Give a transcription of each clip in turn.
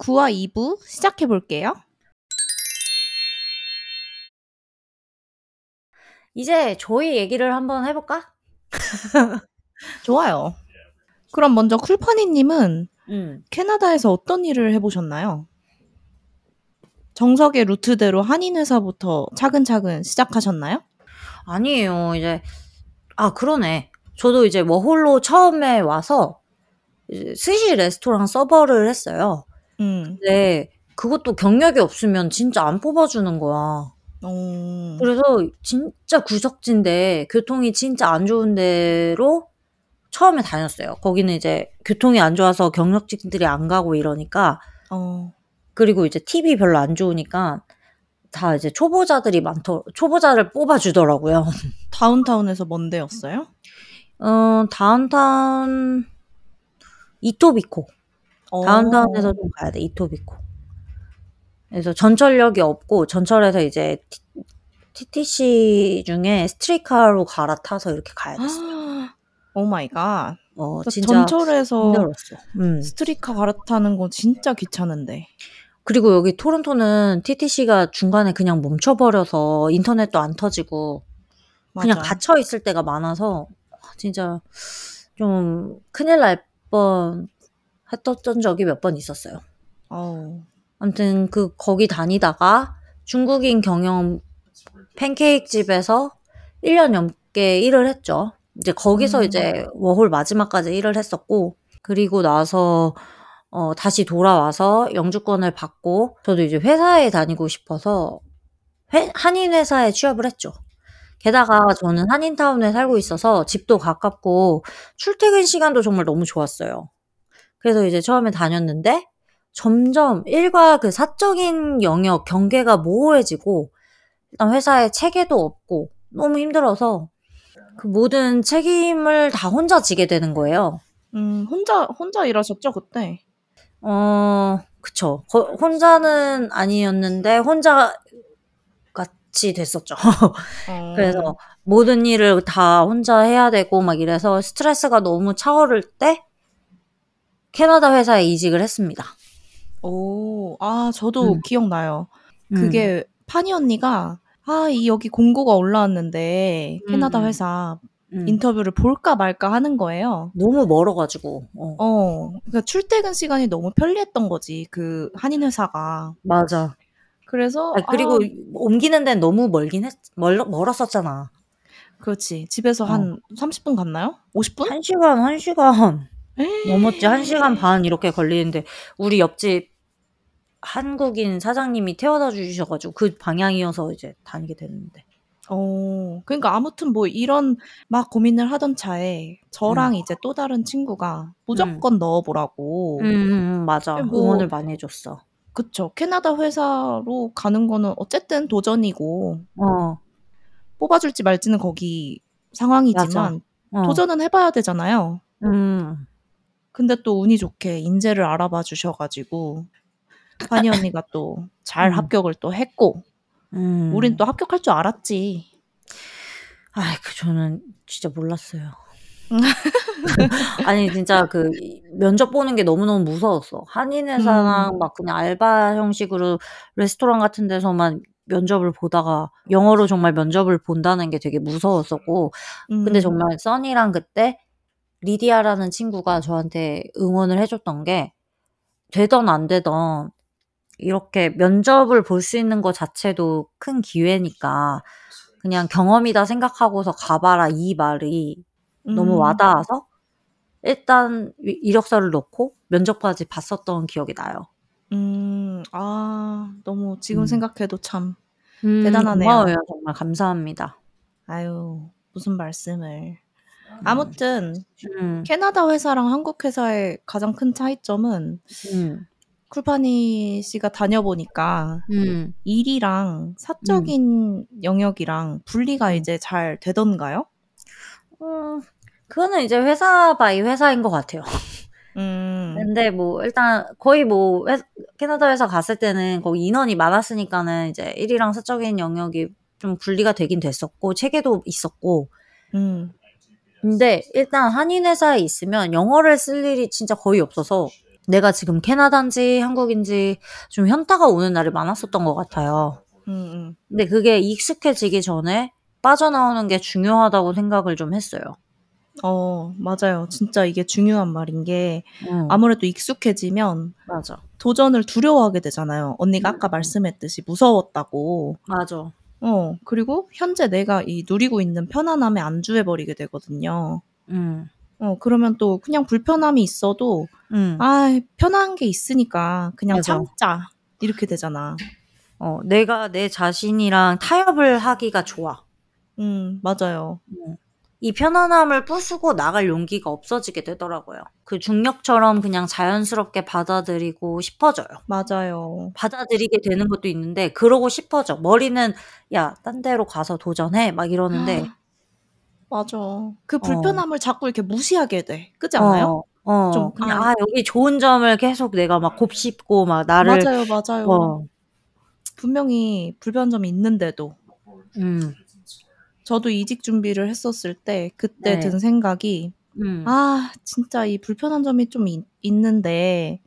9화 2부 시작해볼게요. 이제 저희 얘기를 한번 해볼까? 좋아요. 그럼 먼저 쿨파니님은 캐나다에서 어떤 일을 해보셨나요? 정석의 루트대로 한인회사부터 차근차근 시작하셨나요? 아니에요. 이제 그러네. 저도 이제 워홀로 처음에 와서 이제 스시 레스토랑 서버를 했어요. 근데 그것도 경력이 없으면 진짜 안 뽑아주는 거야. 그래서 진짜 구석진데 교통이 진짜 안 좋은 데로 처음에 다녔어요. 거기는 이제 교통이 안 좋아서 경력직들이 안 가고 이러니까 그리고 이제 팁이 별로 안 좋으니까 다 이제 초보자를 뽑아주더라고요. 다운타운에서 먼 데였어요? 다운타운 이토비코. 다운타운에서 좀 가야 돼. 이토비코. 그래서 전철역이 없고 전철에서 이제 TTC 중에 스트리트카로 갈아타서 이렇게 가야 됐어요. 오 마이 갓. 진짜 전철에서 힘들었어. 스트리트카 갈아타는 거 진짜 귀찮은데. 그리고 여기 토론토는 TTC가 중간에 그냥 멈춰버려서 인터넷도 안 터지고 그냥 갇혀 있을 때가 많아서 진짜 좀 큰일 날 뻔 했던 적이 몇 번 있었어요. 아무튼 거기 다니다가 중국인 경영 팬케이크 집에서 1년 넘게 일을 했죠. 이제 거기서 이제 워홀 마지막까지 일을 했었고, 그리고 나서 다시 돌아와서 영주권을 받고, 저도 이제 회사에 다니고 싶어서 한인 회사에 취업을 했죠. 게다가 저는 한인타운에 살고 있어서 집도 가깝고 출퇴근 시간도 정말 너무 좋았어요. 그래서 이제 처음에 다녔는데 점점 일과 그 사적인 영역 경계가 모호해지고, 일단 회사에 체계도 없고 너무 힘들어서 그 모든 책임을 다 혼자 지게 되는 거예요. 혼자 일하셨죠 그때? 그쵸. 혼자는 아니었는데 혼자 같이 됐었죠. 그래서 모든 일을 다 혼자 해야 되고 막 이래서 스트레스가 너무 차오를 때 캐나다 회사에 이직을 했습니다. 저도 기억나요. 그게 파니 언니가 여기 공고가 올라왔는데 캐나다 회사 인터뷰를 볼까 말까 하는 거예요. 너무 멀어가지고. 그러니까 출퇴근 시간이 너무 편리했던 거지, 그 한인 회사가. 맞아. 그래서 그리고 옮기는 데는 너무 멀었었잖아. 그렇지. 집에서 한 30분 갔나요? 50분? 1시간. 넘었지. 1시간 반 이렇게 걸리는데, 우리 옆집 한국인 사장님이 태워다 주셔가지고 그 방향이어서 이제 다니게 됐는데. 그러니까 아무튼 뭐 이런 막 고민을 하던 차에 저랑 이제 또 다른 친구가 무조건 넣어보라고. 맞아. 응원을 많이 해줬어. 그쵸. 캐나다 회사로 가는 거는 어쨌든 도전이고, 뽑아줄지 말지는 거기 상황이지만 도전은 해봐야 되잖아요. 근데 또 운이 좋게 인재를 알아봐 주셔가지고 파니 언니가 또 잘 합격을 또 했고, 우린 또 합격할 줄 알았지. 저는 진짜 몰랐어요. 아니 진짜 그 면접 보는 게 너무너무 무서웠어. 한인회사랑 막 그냥 알바 형식으로 레스토랑 같은 데서만 면접을 보다가 영어로 정말 면접을 본다는 게 되게 무서웠었고, 근데 정말 써니랑 그때 리디아라는 친구가 저한테 응원을 해줬던 게, 되던 안 되던 이렇게 면접을 볼 수 있는 것 자체도 큰 기회니까 그냥 경험이다 생각하고서 가봐라, 이 말이 너무 와닿아서 일단 이력서를 넣고 면접까지 봤었던 기억이 나요. 너무 지금 생각해도 참 대단하네요. 고마워요. 정말 감사합니다. 아유, 무슨 말씀을. 아무튼 캐나다 회사랑 한국 회사의 가장 큰 차이점은 쿨파니 씨가 다녀보니까 일이랑 사적인 영역이랑 분리가 이제 잘 되던가요? 그거는 이제 회사 바이 회사인 것 같아요. 근데 뭐 일단 거의 뭐 캐나다 회사 갔을 때는 거기 인원이 많았으니까는 이제 일이랑 사적인 영역이 좀 분리가 되긴 됐었고 체계도 있었고. 근데 일단 한인 회사에 있으면 영어를 쓸 일이 진짜 거의 없어서 내가 지금 캐나다인지 한국인지 좀 현타가 오는 날이 많았었던 것 같아요. 근데 그게 익숙해지기 전에 빠져나오는 게 중요하다고 생각을 좀 했어요. 맞아요. 진짜 이게 중요한 말인 게 아무래도 익숙해지면 맞아. 도전을 두려워하게 되잖아요. 언니가 아까 말씀했듯이 무서웠다고. 맞아. 그리고 현재 내가 이 누리고 있는 편안함에 안주해버리게 되거든요. 그러면 또 그냥 불편함이 있어도 편한 게 있으니까 그냥 맞아. 참자 이렇게 되잖아. 내가 내 자신이랑 타협을 하기가 좋아. 맞아요. 이 편안함을 부수고 나갈 용기가 없어지게 되더라고요. 그 중력처럼 그냥 자연스럽게 받아들이고 싶어져요. 맞아요. 받아들이게 되는 것도 있는데 그러고 싶어져. 머리는 야, 딴 데로 가서 도전해 막 이러는데 맞아. 그 불편함을 자꾸 이렇게 무시하게 돼. 그렇지 않아요? 좀 그냥 여기 좋은 점을 계속 내가 막 곱씹고 막 나를 맞아요. 분명히 불편점이 있는데도 저도 이직 준비를 했었을 때 그때 든 생각이 진짜 이 불편한 점이 좀 있는데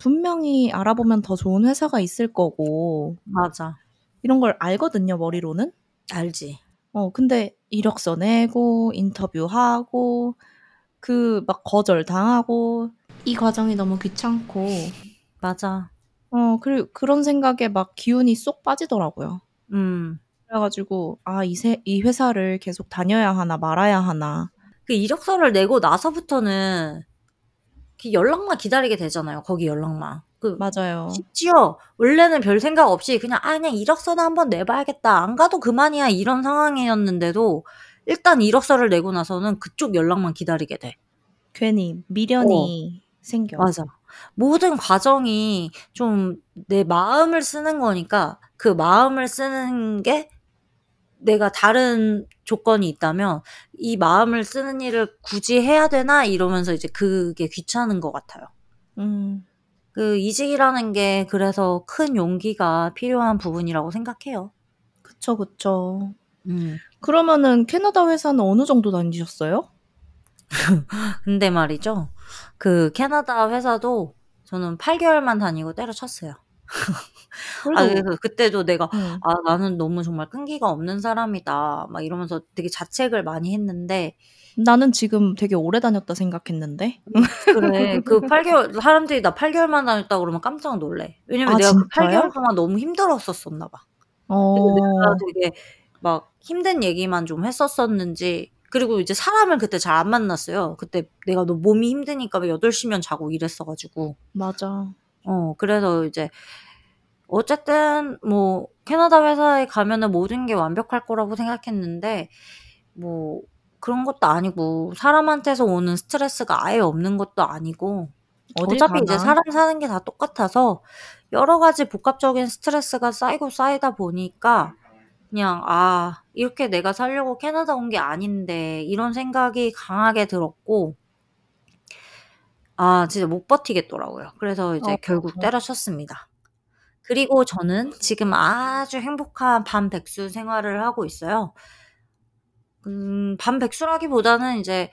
분명히 알아보면 더 좋은 회사가 있을 거고 맞아. 이런 걸 알거든요. 머리로는. 알지. 근데 이력서 내고 인터뷰하고 그 막 거절당하고 이 과정이 너무 귀찮고 맞아. 그리고 그런 생각에 막 기운이 쏙 빠지더라고요. 그래가지고 이 회사를 계속 다녀야 하나 말아야 하나. 그 이력서를 내고 나서부터는 연락만 기다리게 되잖아요. 거기 연락만. 맞아요. 심지어 원래는 별 생각 없이 그냥 이력서나 한번 내봐야겠다. 안 가도 그만이야 이런 상황이었는데도 일단 이력서를 내고 나서는 그쪽 연락만 기다리게 돼. 괜히 미련이 생겨. 맞아. 모든 과정이 좀 내 마음을 쓰는 거니까 그 마음을 쓰는 게 내가 다른 조건이 있다면 이 마음을 쓰는 일을 굳이 해야 되나 이러면서 이제 그게 귀찮은 것 같아요. 그 이직이라는 게 그래서 큰 용기가 필요한 부분이라고 생각해요. 그쵸. 그러면은 캐나다 회사는 어느 정도 다니셨어요? 근데 말이죠. 그 캐나다 회사도 저는 8개월만 다니고 때려쳤어요. 그때도 내가 나는 너무 정말 끈기가 없는 사람이다 막 이러면서 되게 자책을 많이 했는데 나는 지금 되게 오래 다녔다 생각했는데. 그래. 그 8개월 사람들이 나 8개월만 다녔다 그러면 깜짝 놀래. 왜냐면 내가 그 8개월 동안 너무 힘들었었었나 봐. 내가 되게 막 힘든 얘기만 좀 했었었는지. 그리고 이제 사람을 그때 잘 안 만났어요. 그때 내가 너 몸이 힘드니까 8시면 자고 이랬어가지고. 맞아. 그래서 이제 어쨌든 뭐 캐나다 회사에 가면은 모든 게 완벽할 거라고 생각했는데 뭐 그런 것도 아니고 사람한테서 오는 스트레스가 아예 없는 것도 아니고 어차피 가나? 이제 사람 사는 게 다 똑같아서 여러 가지 복합적인 스트레스가 쌓이고 쌓이다 보니까 그냥 이렇게 내가 살려고 캐나다 온 게 아닌데 이런 생각이 강하게 들었고 진짜 못 버티겠더라고요. 그래서 이제 결국 때려쳤습니다. 그리고 저는 지금 아주 행복한 반백수 생활을 하고 있어요. 반백수라기보다는 이제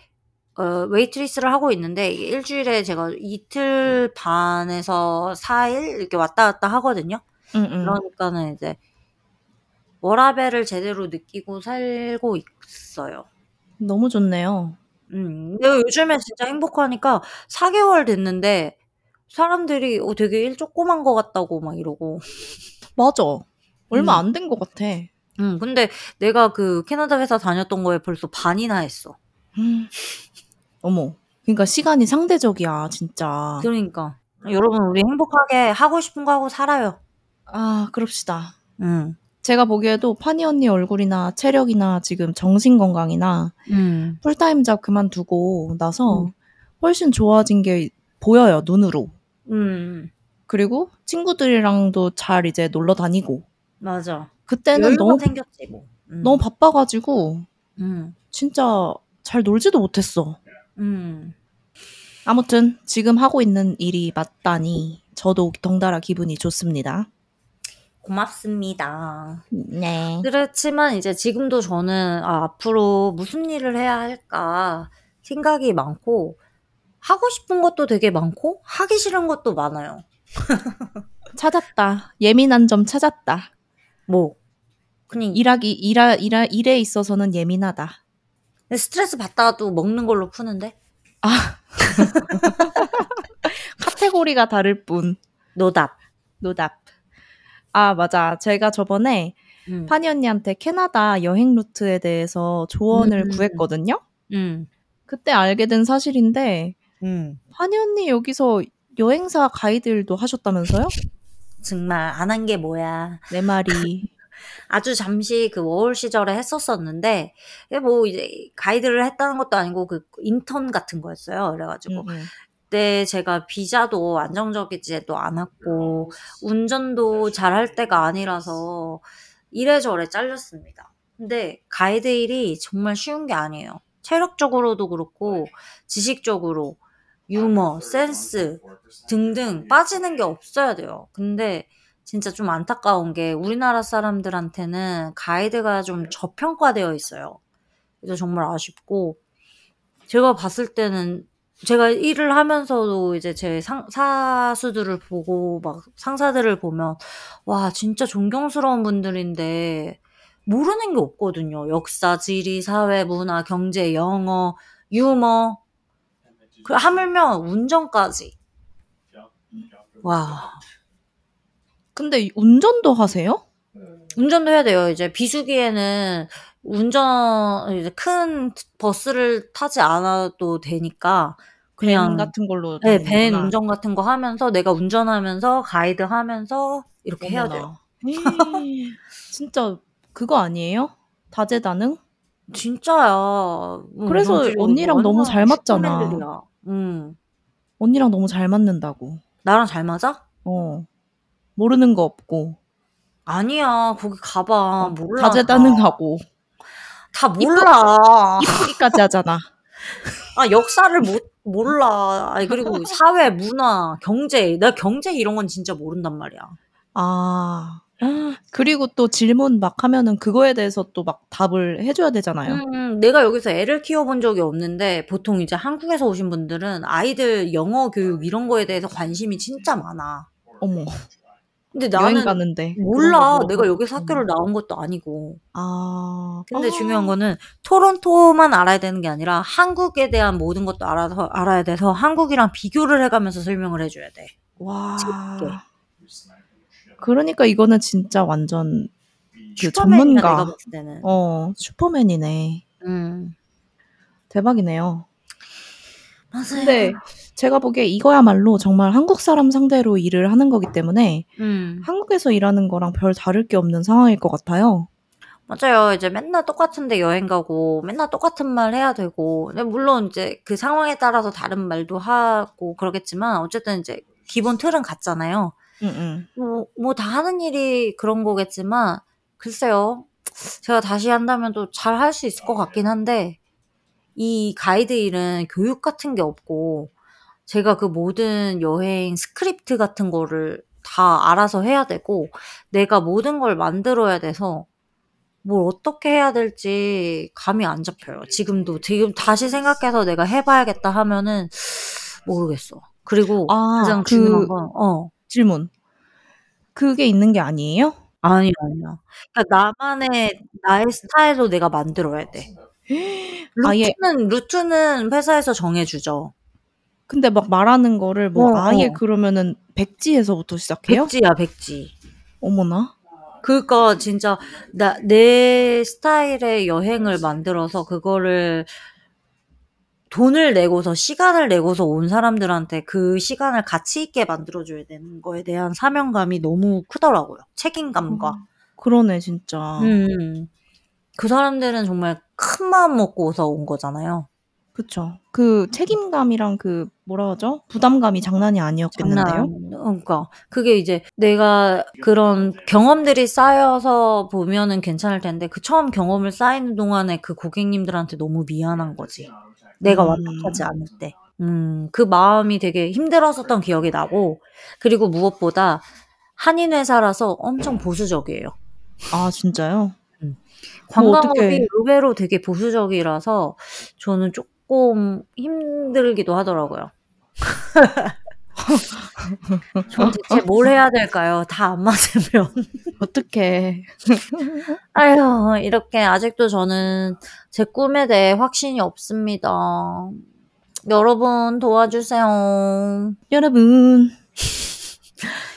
웨이트리스를 하고 있는데 일주일에 제가 이틀 반에서 4일 이렇게 왔다 갔다 하거든요. 그러니까는 이제 워라밸을 제대로 느끼고 살고 있어요. 너무 좋네요. 내가 요즘에 진짜 행복하니까 4개월 됐는데 사람들이 되게 일 조그만 거 같다고 막 이러고. 맞아. 얼마 안 된 거 같아. 근데 내가 그 캐나다 회사 다녔던 거에 벌써 반이나 했어. 어머. 그러니까 시간이 상대적이야, 진짜. 그러니까. 여러분, 우리 행복하게 하고 싶은 거 하고 살아요. 그럽시다. 제가 보기에도 파니 언니 얼굴이나 체력이나 지금 정신건강이나 풀타임 잡 그만두고 나서 훨씬 좋아진 게 보여요. 눈으로. 그리고 친구들이랑도 잘 이제 놀러 다니고. 맞아. 그때는 너무 생겼지 뭐. 너무 바빠가지고 진짜 잘 놀지도 못했어. 아무튼 지금 하고 있는 일이 맞다니 저도 덩달아 기분이 좋습니다. 고맙습니다. 네. 그렇지만 이제 지금도 저는 앞으로 무슨 일을 해야 할까 생각이 많고 하고 싶은 것도 되게 많고 하기 싫은 것도 많아요. 찾았다. 예민한 점 찾았다. 뭐? 그냥 일에 있어서는 예민하다. 스트레스 받다가도 먹는 걸로 푸는데? 아. 카테고리가 다를 뿐. 노답. 아, 맞아. 제가 저번에 파니 언니한테 캐나다 여행 루트에 대해서 조언을 구했거든요. 그때 알게 된 사실인데 파니 언니 여기서 여행사 가이드 일도 하셨다면서요? 정말 안 한 게 뭐야. 내 말이. 아주 잠시 그 워홀 시절에 했었었는데 뭐 이제 가이드를 했다는 것도 아니고 그 인턴 같은 거였어요. 그래가지고 그때 제가 비자도 안정적이지도 않았고 운전도 잘할 때가 아니라서 이래저래 잘렸습니다. 근데 가이드 일이 정말 쉬운 게 아니에요. 체력적으로도 그렇고 지식적으로 유머, 센스 등등 빠지는 게 없어야 돼요. 근데 진짜 좀 안타까운 게 우리나라 사람들한테는 가이드가 좀 저평가되어 있어요. 그래서 정말 아쉽고 제가 봤을 때는 제가 일을 하면서도 이제 제 사수들을 보고 막 상사들을 보면 와 진짜 존경스러운 분들인데 모르는 게 없거든요. 역사, 지리, 사회, 문화, 경제, 영어, 유머 하물며 운전까지. 와. 근데 운전도 하세요? 운전도 해야 돼요. 이제 비수기에는 이제 큰 버스를 타지 않아도 되니까 그냥 밴 같은 걸로. 네, 밴 운전 같은 거 하면서 내가 운전하면서 가이드 하면서 이렇게 해야 돼요. 진짜 그거 아니에요? 다재다능? 진짜야. 그래서 언니랑 너무 잘 맞잖아. 언니랑 너무 잘 맞는다고. 나랑 잘 맞아? 어. 모르는 거 없고. 아니야. 거기 가봐. 몰라. 다재다능하고. 다 몰라. 이쁘기까지 하잖아. 아, 역사를 몰라. 아니, 그리고 사회, 문화, 경제. 나 경제 이런 건 진짜 모른단 말이야. 아. 그리고 또 질문 막 하면은 그거에 대해서 또 막 답을 해줘야 되잖아요. 내가 여기서 애를 키워본 적이 없는데 보통 이제 한국에서 오신 분들은 아이들 영어 교육 이런 거에 대해서 관심이 진짜 많아. 어머. 근데 나는 가는데. 몰라. 내가 여기서 학교를 나온 것도 아니고. 아. 근데 중요한 거는 토론토만 알아야 되는 게 아니라 한국에 대한 모든 것도 알아야 돼서 한국이랑 비교를 해가면서 설명을 해줘야 돼. 와. 쉽게. 그러니까 이거는 진짜 완전 그 전문가. 슈퍼맨이네. 대박이네요. 맞아요. 근데 제가 보기에 이거야말로 정말 한국 사람 상대로 일을 하는 거기 때문에 한국에서 일하는 거랑 별 다를 게 없는 상황일 것 같아요. 맞아요. 이제 맨날 똑같은데 여행 가고 맨날 똑같은 말 해야 되고 물론 이제 그 상황에 따라서 다른 말도 하고 그러겠지만 어쨌든 이제 기본 틀은 같잖아요. 뭐 다 하는 일이 그런 거겠지만 글쎄요. 제가 다시 한다면 또 잘 할 수 있을 것 같긴 한데 이 가이드 일은 교육 같은 게 없고 제가 그 모든 여행 스크립트 같은 거를 다 알아서 해야 되고 내가 모든 걸 만들어야 돼서 뭘 어떻게 해야 될지 감이 안 잡혀요. 지금 다시 생각해서 내가 해봐야겠다 하면은 모르겠어. 그리고 가장 중요한 건 질문. 그게 있는 게 아니에요? 아니야. 그러니까 나의 스타일로 내가 만들어야 돼. 루트는 회사에서 정해주죠. 근데 막 말하는 거를 그러면은 백지에서부터 시작해요? 백지야. 어머나. 그러니까 진짜 내 스타일의 여행을 만들어서 그거를 돈을 내고서 시간을 내고서 온 사람들한테 그 시간을 가치 있게 만들어줘야 되는 거에 대한 사명감이 너무 크더라고요. 책임감과. 그러네 진짜. 그 사람들은 정말 큰 마음 먹고서 온 거잖아요. 그렇죠. 그 책임감이랑 그 뭐라 하죠? 부담감이 장난이 아니었겠는데요? 그러니까 그게 이제 내가 그런 경험들이 쌓여서 보면은 괜찮을 텐데 그 처음 경험을 쌓이는 동안에 그 고객님들한테 너무 미안한 거지. 내가 완벽하지 않을 때. 그 마음이 되게 힘들었었던 기억이 나고 그리고 무엇보다 한인 회사라서 엄청 보수적이에요. 아 진짜요? 관광업이 의외로 되게 보수적이라서 저는 조금 힘들기도 하더라고요. 저 대체 뭘 해야 될까요? 다 안 맞으면 어떡해. 아유, 이렇게 아직도 저는 제 꿈에 대해 확신이 없습니다. 여러분 도와주세요. 여러분.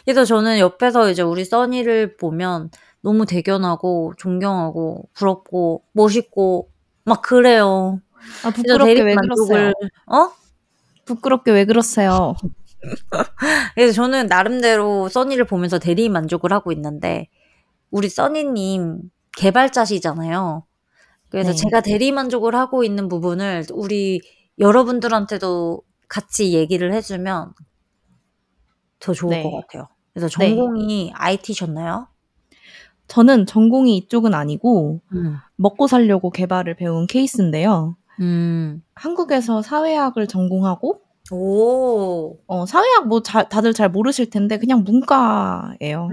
그래서 저는 옆에서 이제 우리 써니를 보면 너무 대견하고 존경하고 부럽고 멋있고 막 그래요. 아, 부끄럽게 왜 그러세요? 어? 부끄럽게 왜 그러세요? 그래서 저는 나름대로 써니를 보면서 대리 만족을 하고 있는데, 우리 써니님 개발자시잖아요. 그래서 네. 제가 대리 만족을 하고 있는 부분을 우리 여러분들한테도 같이 얘기를 해주면 더 좋을 네. 것 같아요. 그래서 전공이 네. IT셨나요? 저는 전공이 이쪽은 아니고 먹고 살려고 개발을 배운 케이스인데요. 한국에서 사회학을 전공하고 오. 사회학 뭐 다들 잘 모르실 텐데 그냥 문과예요.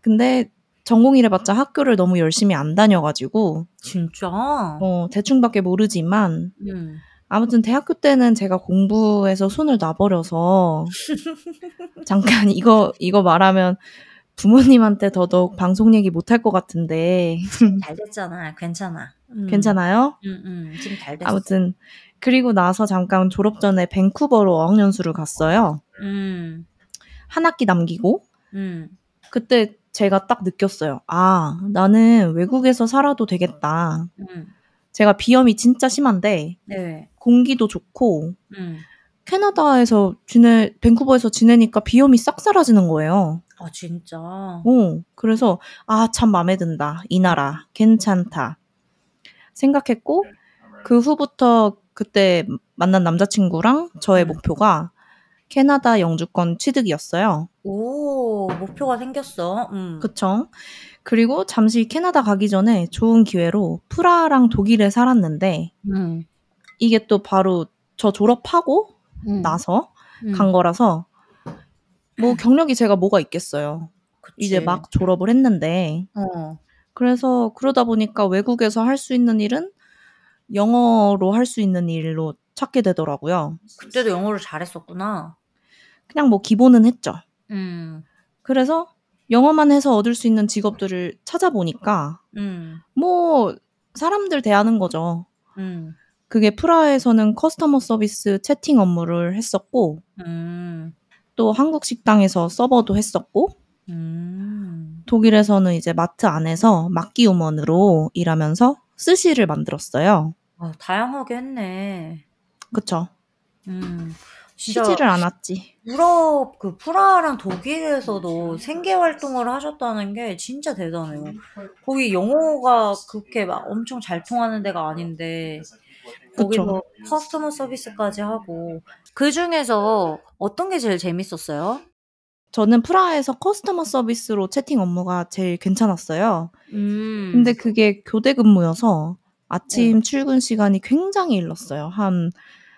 근데 전공이래봤자 학교를 너무 열심히 안 다녀가지고 진짜? 대충밖에 모르지만 아무튼 대학교 때는 제가 공부해서 손을 놔버려서 잠깐 이거 말하면 부모님한테 더더욱 방송 얘기 못할 것 같은데 잘 됐잖아. 괜찮아. 괜찮아요? 지금 잘 됐어. 아무튼 그리고 나서 잠깐 졸업 전에 밴쿠버로 어학연수를 갔어요. 한 학기 남기고 그때 제가 딱 느꼈어요. 아, 나는 외국에서 살아도 되겠다. 제가 비염이 진짜 심한데 네. 공기도 좋고 캐나다에서 밴쿠버에서 지내니까 비염이 싹 사라지는 거예요. 아, 진짜? 그래서 아, 참 마음에 든다. 이 나라 괜찮다 생각했고 그 후부터 그때 만난 남자친구랑 저의 목표가 캐나다 영주권 취득이었어요. 오, 목표가 생겼어. 그쵸. 그리고 잠시 캐나다 가기 전에 좋은 기회로 프라하랑 독일에 살았는데 이게 또 바로 저 졸업하고 나서 간 거라서 뭐 경력이 제가 뭐가 있겠어요. 그치. 이제 막 졸업을 했는데 그래서 그러다 보니까 외국에서 할 수 있는 일은 영어로 할 수 있는 일로 찾게 되더라고요. 그때도 영어를 잘했었구나. 그냥 뭐 기본은 했죠. 그래서 영어만 해서 얻을 수 있는 직업들을 찾아보니까 뭐 사람들 대하는 거죠. 그게 프라하에서는 커스터머 서비스 채팅 업무를 했었고 또 한국 식당에서 서버도 했었고 독일에서는 이제 마트 안에서 막기우먼으로 일하면서 스시를 만들었어요. 아, 다양하게 했네. 그쵸. 쉬지를 않았지. 유럽 그 프라하랑 독일에서도 생계 활동을 하셨다는 게 진짜 대단해요. 거기 영어가 그렇게 막 엄청 잘 통하는 데가 아닌데 거기서 커스터머 서비스까지 하고. 그 중에서 어떤 게 제일 재밌었어요? 저는 프라하에서 커스터머 서비스로 채팅 업무가 제일 괜찮았어요. 근데 그게 교대 근무여서 아침 출근 시간이 굉장히 일렀어요. 한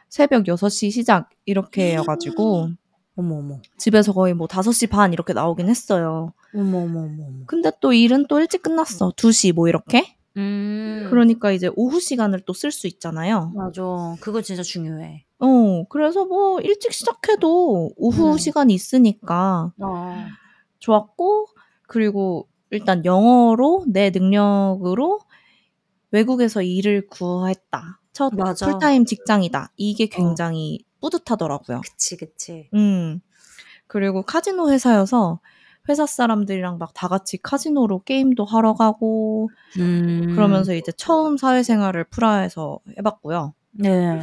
새벽 6시 시작 이렇게 여가지고 어머어머. 집에서 거의 뭐 5시 반 이렇게 나오긴 했어요. 어머어머어머. 근데 또 일은 또 일찍 끝났어. 2시 뭐 이렇게. 그러니까 이제 오후 시간을 또 쓸 수 있잖아요. 맞아. 그거 진짜 중요해. 그래서 뭐 일찍 시작해도 오후 시간이 있으니까 좋았고, 그리고 일단 영어로 내 능력으로 외국에서 일을 구했다. 첫 맞아. 풀타임 직장이다. 이게 굉장히 뿌듯하더라고요. 그치, 그치. 그리고 카지노 회사여서 회사 사람들이랑 막 다 같이 카지노로 게임도 하러 가고 그러면서 이제 처음 사회생활을 프라하에서 해봤고요. 네.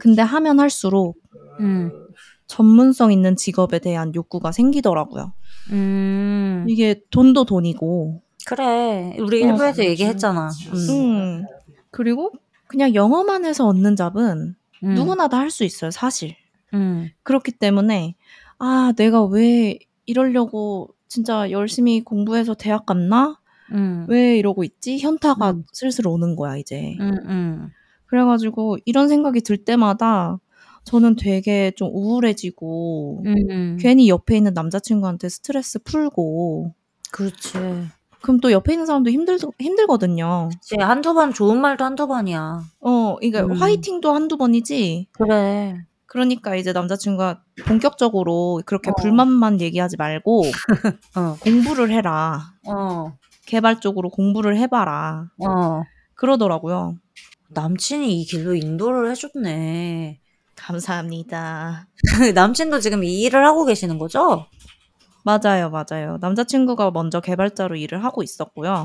근데 하면 할수록 전문성 있는 직업에 대한 욕구가 생기더라고요. 이게 돈도 돈이고. 그래. 우리 일부에서 얘기했잖아. 그리고 그냥 영어만 해서 얻는 잡은 누구나 다 할 수 있어요, 사실. 그렇기 때문에 아, 내가 왜 이러려고 진짜 열심히 공부해서 대학 갔나? 왜 이러고 있지? 현타가 슬슬 오는 거야, 이제. 그래가지고 이런 생각이 들 때마다 저는 되게 좀 우울해지고 괜히 옆에 있는 남자친구한테 스트레스 풀고. 그렇지. 그럼 또 옆에 있는 사람도 힘들거든요. 그치. 한두 번 좋은 말도 한두 번이야. 그러니까 화이팅도 한두 번이지. 그래. 그러니까 이제 남자친구가 본격적으로 그렇게 불만만 얘기하지 말고 공부를 해라. 개발 쪽으로 공부를 해봐라. 그러더라고요. 남친이 이 길로 인도를 해줬네. 감사합니다. 남친도 지금 이 일을 하고 계시는 거죠? 맞아요. 맞아요. 남자친구가 먼저 개발자로 일을 하고 있었고요.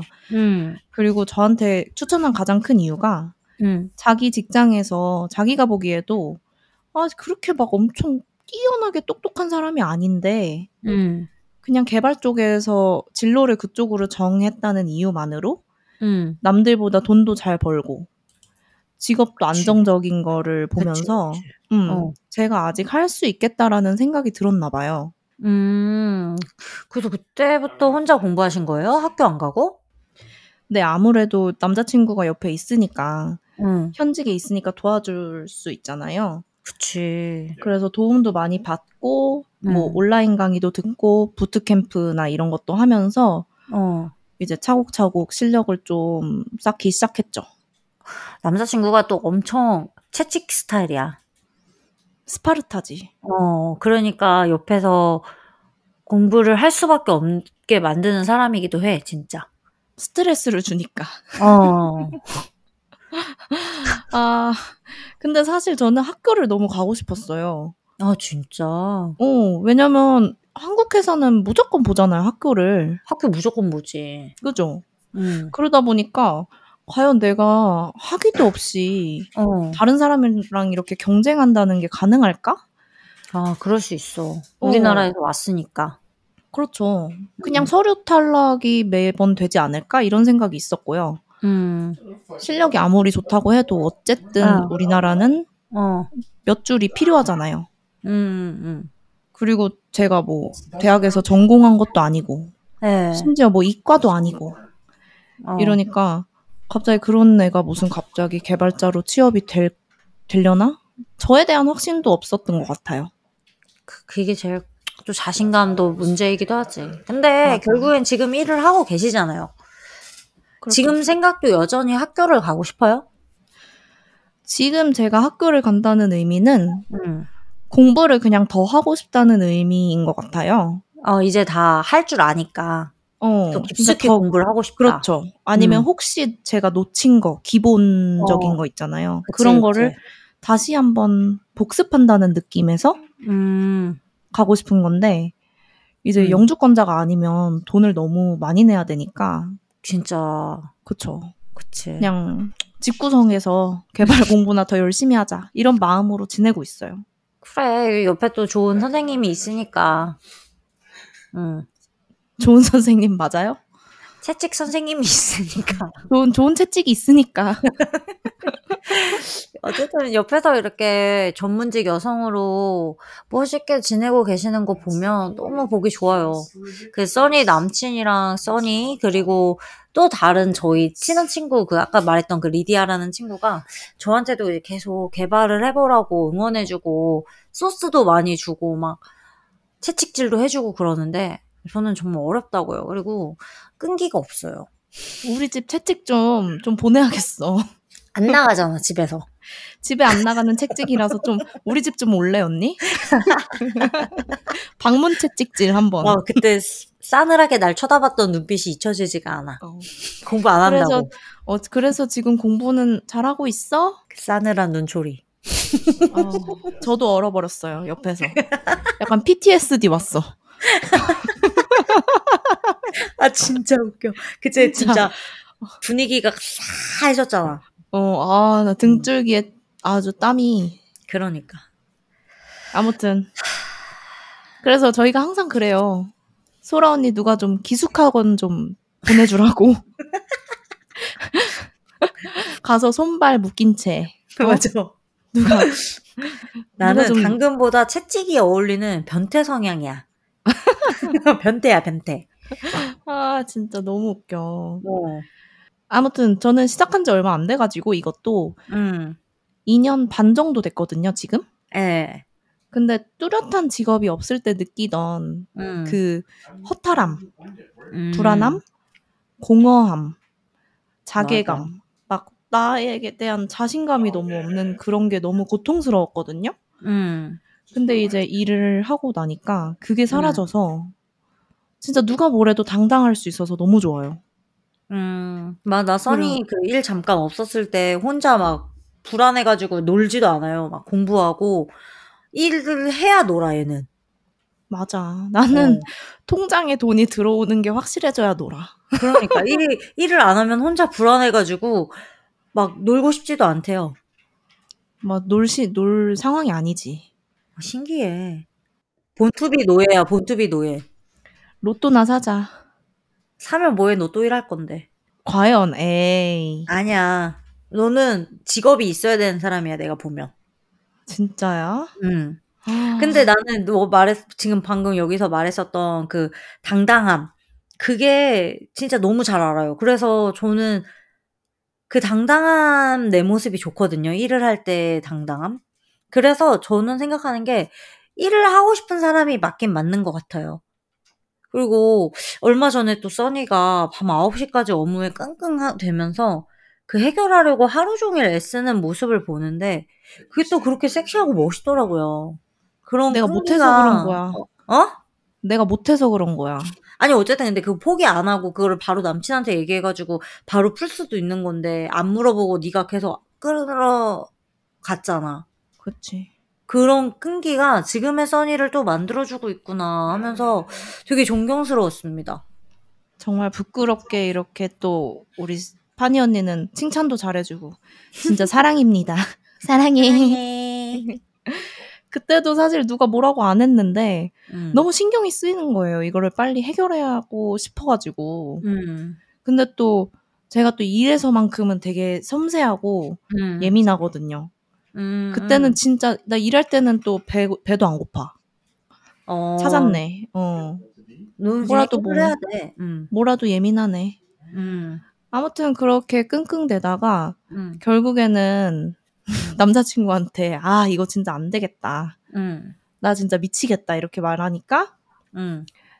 그리고 저한테 추천한 가장 큰 이유가 자기 직장에서 자기가 보기에도 아, 그렇게 막 엄청 뛰어나게 똑똑한 사람이 아닌데 그냥 개발 쪽에서 진로를 그쪽으로 정했다는 이유만으로 남들보다 돈도 잘 벌고 직업도 안정적인 거를 보면서 제가 아직 할 수 있겠다라는 생각이 들었나 봐요. 그래서 그때부터 혼자 공부하신 거예요? 학교 안 가고? 네, 아무래도 남자친구가 옆에 있으니까 현직에 있으니까 도와줄 수 있잖아요. 그치. 그래서 도움도 많이 받고 뭐 온라인 강의도 듣고 부트캠프나 이런 것도 하면서 이제 차곡차곡 실력을 좀 쌓기 시작했죠. 남자친구가 또 엄청 채찍 스타일이야. 스파르타지. 그러니까 옆에서 공부를 할 수밖에 없게 만드는 사람이기도 해, 진짜. 스트레스를 주니까. 아, 근데 사실 저는 학교를 너무 가고 싶었어요. 아, 진짜? 왜냐면 한국 회사는 무조건 보잖아요, 학교를. 학교 무조건 보지. 그죠? 그러다 보니까 과연 내가 학위도 없이 다른 사람이랑 이렇게 경쟁한다는 게 가능할까? 아, 그럴 수 있어. 우리나라에서 왔으니까. 그렇죠. 그냥 서류 탈락이 매번 되지 않을까? 이런 생각이 있었고요. 실력이 아무리 좋다고 해도 어쨌든 우리나라는 몇 줄이 필요하잖아요. 그리고 제가 뭐 대학에서 전공한 것도 아니고 심지어 뭐 이과도 아니고 이러니까 갑자기 그런 애가 무슨 갑자기 개발자로 취업이 되려나? 저에 대한 확신도 없었던 것 같아요. 그게 제일 또 자신감도 문제이기도 하지. 근데 맞아. 결국엔 지금 일을 하고 계시잖아요. 그렇구나. 지금 생각도 여전히 학교를 가고 싶어요? 지금 제가 학교를 간다는 의미는 공부를 그냥 더 하고 싶다는 의미인 것 같아요. 이제 다 할 줄 아니까. 더 깊숙이 공부를 하고 싶다. 그렇죠. 아니면 혹시 제가 놓친 거, 기본적인 거 있잖아요. 그치, 그런 거를 다시 한번 복습한다는 느낌에서 가고 싶은 건데 이제 영주권자가 아니면 돈을 너무 많이 내야 되니까 진짜 그렇죠. 그치. 그냥 집구성에서 개발 공부나 더 열심히 하자 이런 마음으로 지내고 있어요. 그래, 옆에 또 좋은 선생님이 있으니까. 좋은 선생님 맞아요? 채찍 선생님이 있으니까. 좋은 채찍이 있으니까. 어쨌든 옆에서 이렇게 전문직 여성으로 멋있게 지내고 계시는 거 보면 너무 보기 좋아요. 그 써니 남친이랑 써니 그리고 또 다른 저희 친한 친구 그 아까 말했던 그 리디아라는 친구가 저한테도 계속 개발을 해보라고 응원해주고 소스도 많이 주고 막 채찍질도 해주고 그러는데 저는 정말 어렵다고요. 그리고 끈기가 없어요. 우리 집 채찍 좀 보내야겠어. 안 나가잖아, 집에서. 집에 안 나가는 채찍이라서 좀 우리 집 좀 올래, 언니? 방문 채찍질 한번. 그때 싸늘하게 날 쳐다봤던 눈빛이 잊혀지지가 않아. 공부 안 한다고. 그래서 지금 공부는 잘하고 있어? 그 싸늘한 눈초리. 저도 얼어버렸어요, 옆에서. 약간 PTSD 왔어. 아, 진짜 웃겨. 그때 진짜 분위기가 싸해졌잖아. 아, 나 등줄기에 아주 땀이. 그러니까. 아무튼. 그래서 저희가 항상 그래요. 소라 언니 누가 좀 기숙학원 좀 보내주라고. 가서 손발 묶인 채. 맞아. 나는 좀... 당근보다 채찍이 어울리는 변태 성향이야. 변태야, 변태. 아, 진짜 너무 웃겨. 아무튼 저는 시작한 지 얼마 안 돼가지고 이것도 2년 반 정도 됐거든요, 지금. 예. 근데 뚜렷한 직업이 없을 때 느끼던 그 허탈함, 불안함, 공허함, 자괴감, 맞아. 막 나에게 대한 자신감이 너무 없는 그런 게 너무 고통스러웠거든요. 근데 이제 일을 하고 나니까 그게 사라져서 진짜 누가 뭐래도 당당할 수 있어서 너무 좋아요. 막 나 써니 그 일 잠깐 없었을 때 혼자 막 불안해가지고 놀지도 않아요. 막 공부하고 일을 해야 놀아 얘는. 맞아. 나는 통장에 돈이 들어오는 게 확실해져야 놀아. 그러니까 일을 안 하면 혼자 불안해가지고 막 놀고 싶지도 않대요. 막 놀 상황이 아니지. 아, 신기해. 본투비 노예야. 본투비 노예. 로또나 사자. 사면 뭐해? 너 또 일할 건데. 과연? 에이. 아니야. 너는 직업이 있어야 되는 사람이야. 내가 보면. 진짜야? 응. 근데 나는 지금 방금 여기서 말했었던 그 당당함. 그게 진짜 너무 잘 알아요. 그래서 저는 그 당당함 내 모습이 좋거든요. 일을 할 때 당당함. 그래서 저는 생각하는 게 일을 하고 싶은 사람이 맞긴 맞는 것 같아요. 그리고 얼마 전에 또 써니가 밤 9시까지 업무에 끙끙 되면서 그 해결하려고 하루 종일 애쓰는 모습을 보는데 그게 또 그렇게 섹시하고 멋있더라고요. 그런 내가 못해서 그런 거야. 어? 내가 못해서 그런 거야. 아니 어쨌든 근데 그 포기 안 하고 그걸 바로 남친한테 얘기해가지고 바로 풀 수도 있는 건데 안 물어보고 네가 계속 끌어갔잖아. 그렇지. 그런 끈기가 지금의 써니를 또 만들어주고 있구나 하면서 되게 존경스러웠습니다. 정말 부끄럽게 이렇게 또 우리 파니 언니는 칭찬도 잘해주고 진짜 사랑입니다. 사랑해. 그때도 사실 누가 뭐라고 안 했는데 너무 신경이 쓰이는 거예요. 이거를 빨리 해결하고 싶어가지고. 근데 또 제가 또 일에서만큼은 되게 섬세하고 예민하거든요. 그때는 진짜 나 일할 때는 또 배도 안 고파. 찾았네. 뭐라도 예민하네. 아무튼 그렇게 끙끙대다가 결국에는 남자친구한테 아 이거 진짜 안 되겠다. 나 진짜 미치겠다 이렇게 말하니까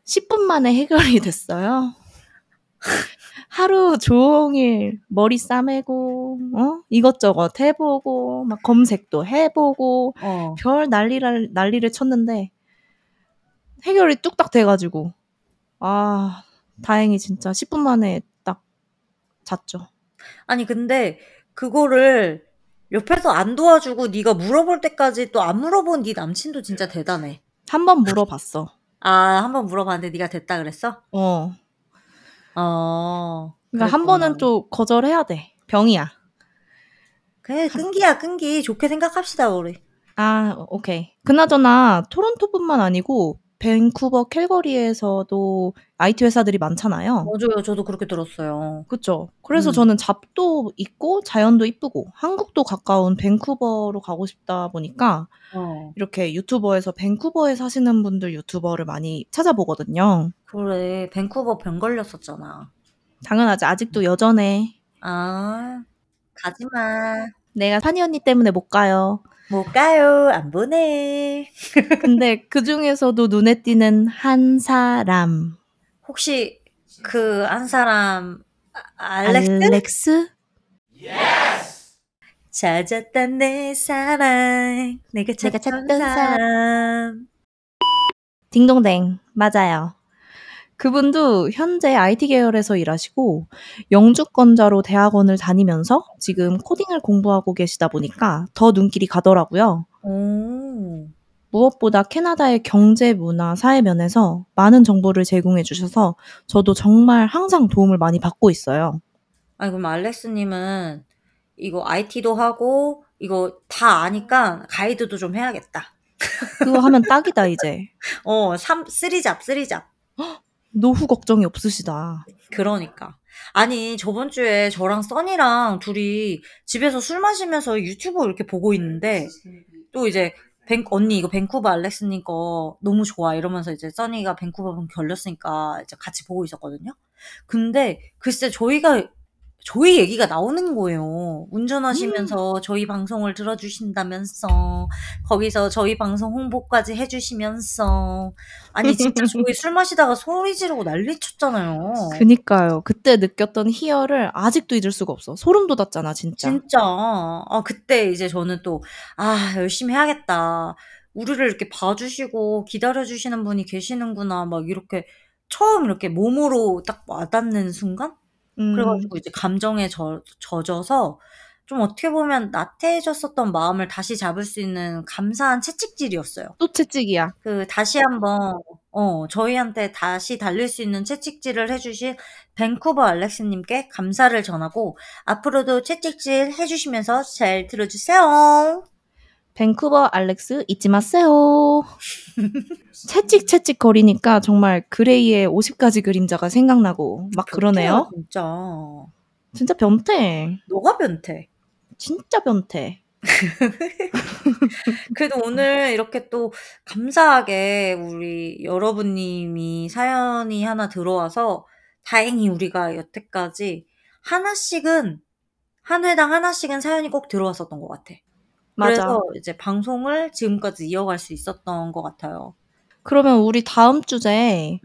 10분 만에 해결이 됐어요. 하루 종일 머리 싸매고 이것저것 해보고 막 검색도 해보고 별 난리를 쳤는데 해결이 뚝딱 돼가지고 아 다행히 진짜 10분 만에 딱 잤죠. 아니 근데 그거를 옆에서 안 도와주고 네가 물어볼 때까지 또 안 물어본 네 남친도 진짜 대단해. 한 번 물어봤어. 아, 한 번 물어봤는데 네가 됐다 그랬어? 그러니까 그랬구나. 한 번은 또 거절해야 돼. 병이야. 그래, 끈기야, 끈기. 좋게 생각합시다, 우리. 아, 오케이. 그나저나 토론토뿐만 아니고 밴쿠버, 캘거리에서도 IT 회사들이 많잖아요. 맞아요. 저도 그렇게 들었어요. 그렇죠. 그래서 저는 잡도 있고 자연도 이쁘고 한국도 가까운 밴쿠버로 가고 싶다 보니까 이렇게 유튜버에서 밴쿠버에 사시는 분들 유튜버를 많이 찾아보거든요. 그래. 밴쿠버 병 걸렸었잖아. 당연하지. 아직도 여전해. 아, 가지마. 내가 파니 언니 때문에 못 가요. 못 가요. 안 보내. 근데 그 중에서도 눈에 띄는 한 사람. 혹시 그 한 사람 알렉스? 예스! 찾았다 내 사랑. 내가 찾던 사람. 딩동댕. 맞아요. 그분도 현재 IT 계열에서 일하시고 영주권자로 대학원을 다니면서 지금 코딩을 공부하고 계시다 보니까 더 눈길이 가더라고요. 무엇보다 캐나다의 경제, 문화, 사회 면에서 많은 정보를 제공해 주셔서 저도 정말 항상 도움을 많이 받고 있어요. 아니 그럼 알렉스님은 이거 IT도 하고 이거 다 아니까 가이드도 좀 해야겠다. 그거 하면 딱이다 이제. 쓰리잡. 노후 걱정이 없으시다. 그러니까. 아니 저번 주에 저랑 써니랑 둘이 집에서 술 마시면서 유튜브 이렇게 보고 있는데 또 이제 언니 이거 밴쿠버 알렉스님 거 너무 좋아 이러면서 이제 써니가 밴쿠버 걸렸으니까 이제 같이 보고 있었거든요. 근데 글쎄 저희가 저희 얘기가 나오는 거예요. 운전하시면서 저희 방송을 들어주신다면서, 거기서 저희 방송 홍보까지 해주시면서. 아니 진짜 저희 술 마시다가 소리 지르고 난리 쳤잖아요. 그니까요. 그때 느꼈던 희열을 아직도 잊을 수가 없어. 소름 돋았잖아 진짜. 진짜. 아 그때 이제 저는 또 아 열심히 해야겠다. 우리를 이렇게 봐주시고 기다려주시는 분이 계시는구나. 막 이렇게 처음 이렇게 몸으로 딱 와닿는 순간? 그래가지고 이제 감정에 젖어서 좀 어떻게 보면 나태해졌었던 마음을 다시 잡을 수 있는 감사한 채찍질이었어요. 또 채찍이야. 그 다시 한번 저희한테 다시 달릴 수 있는 채찍질을 해주신 밴쿠버 알렉스님께 감사를 전하고 앞으로도 채찍질 해주시면서 잘 들어주세요. 밴쿠버 알렉스 잊지 마세요. 채찍 거리니까 정말 그레이의 50가지 그림자가 생각나고 막 그러네요. 진짜 변태. 너가 변태. 진짜 변태. 그래도 오늘 이렇게 또 감사하게 우리 여러분님이 사연이 하나 들어와서 다행히 우리가 여태까지 하나씩은 한 회당 하나씩은 사연이 꼭 들어왔었던 것 같아. 그래서 맞아. 이제 방송을 지금까지 이어갈 수 있었던 것 같아요. 그러면 우리 다음 주제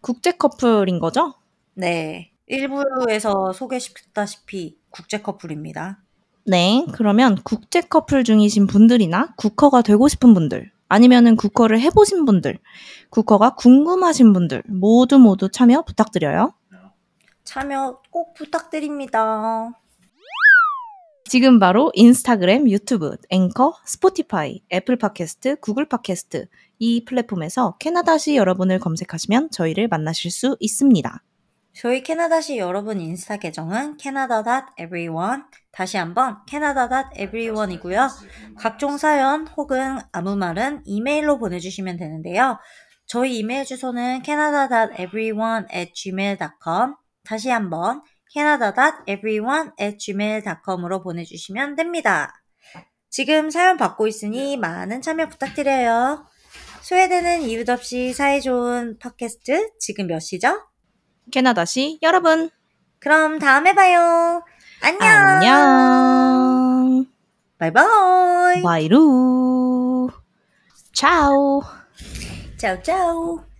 국제 커플인 거죠? 네. 1부에서 소개시켰다시피 국제 커플입니다. 네. 그러면 국제 커플 중이신 분들이나 국커가 되고 싶은 분들 아니면은 국커를 해보신 분들 국커가 궁금하신 분들 모두 참여 부탁드려요. 참여 꼭 부탁드립니다. 지금 바로 인스타그램, 유튜브, 앵커, 스포티파이, 애플 팟캐스트, 구글 팟캐스트 이 플랫폼에서 캐나다시 여러분을 검색하시면 저희를 만나실 수 있습니다. 저희 캐나다시 여러분 인스타 계정은 canada.everyone 다시 한번 canada.everyone이고요. 각종 사연 혹은 아무 말은 이메일로 보내주시면 되는데요. 저희 이메일 주소는 canada.everyone@gmail.com 다시 한번 canada.everyone@gmail.com으로 보내주시면 됩니다. 지금 사연 받고 있으니 많은 참여 부탁드려요. 소외되는 이웃 없이 사이 좋은 팟캐스트 지금 몇 시죠? 캐나다시 여러분. 그럼 다음에 봐요. 안녕. 바이바이. 바이루. 차오. 차오 차오.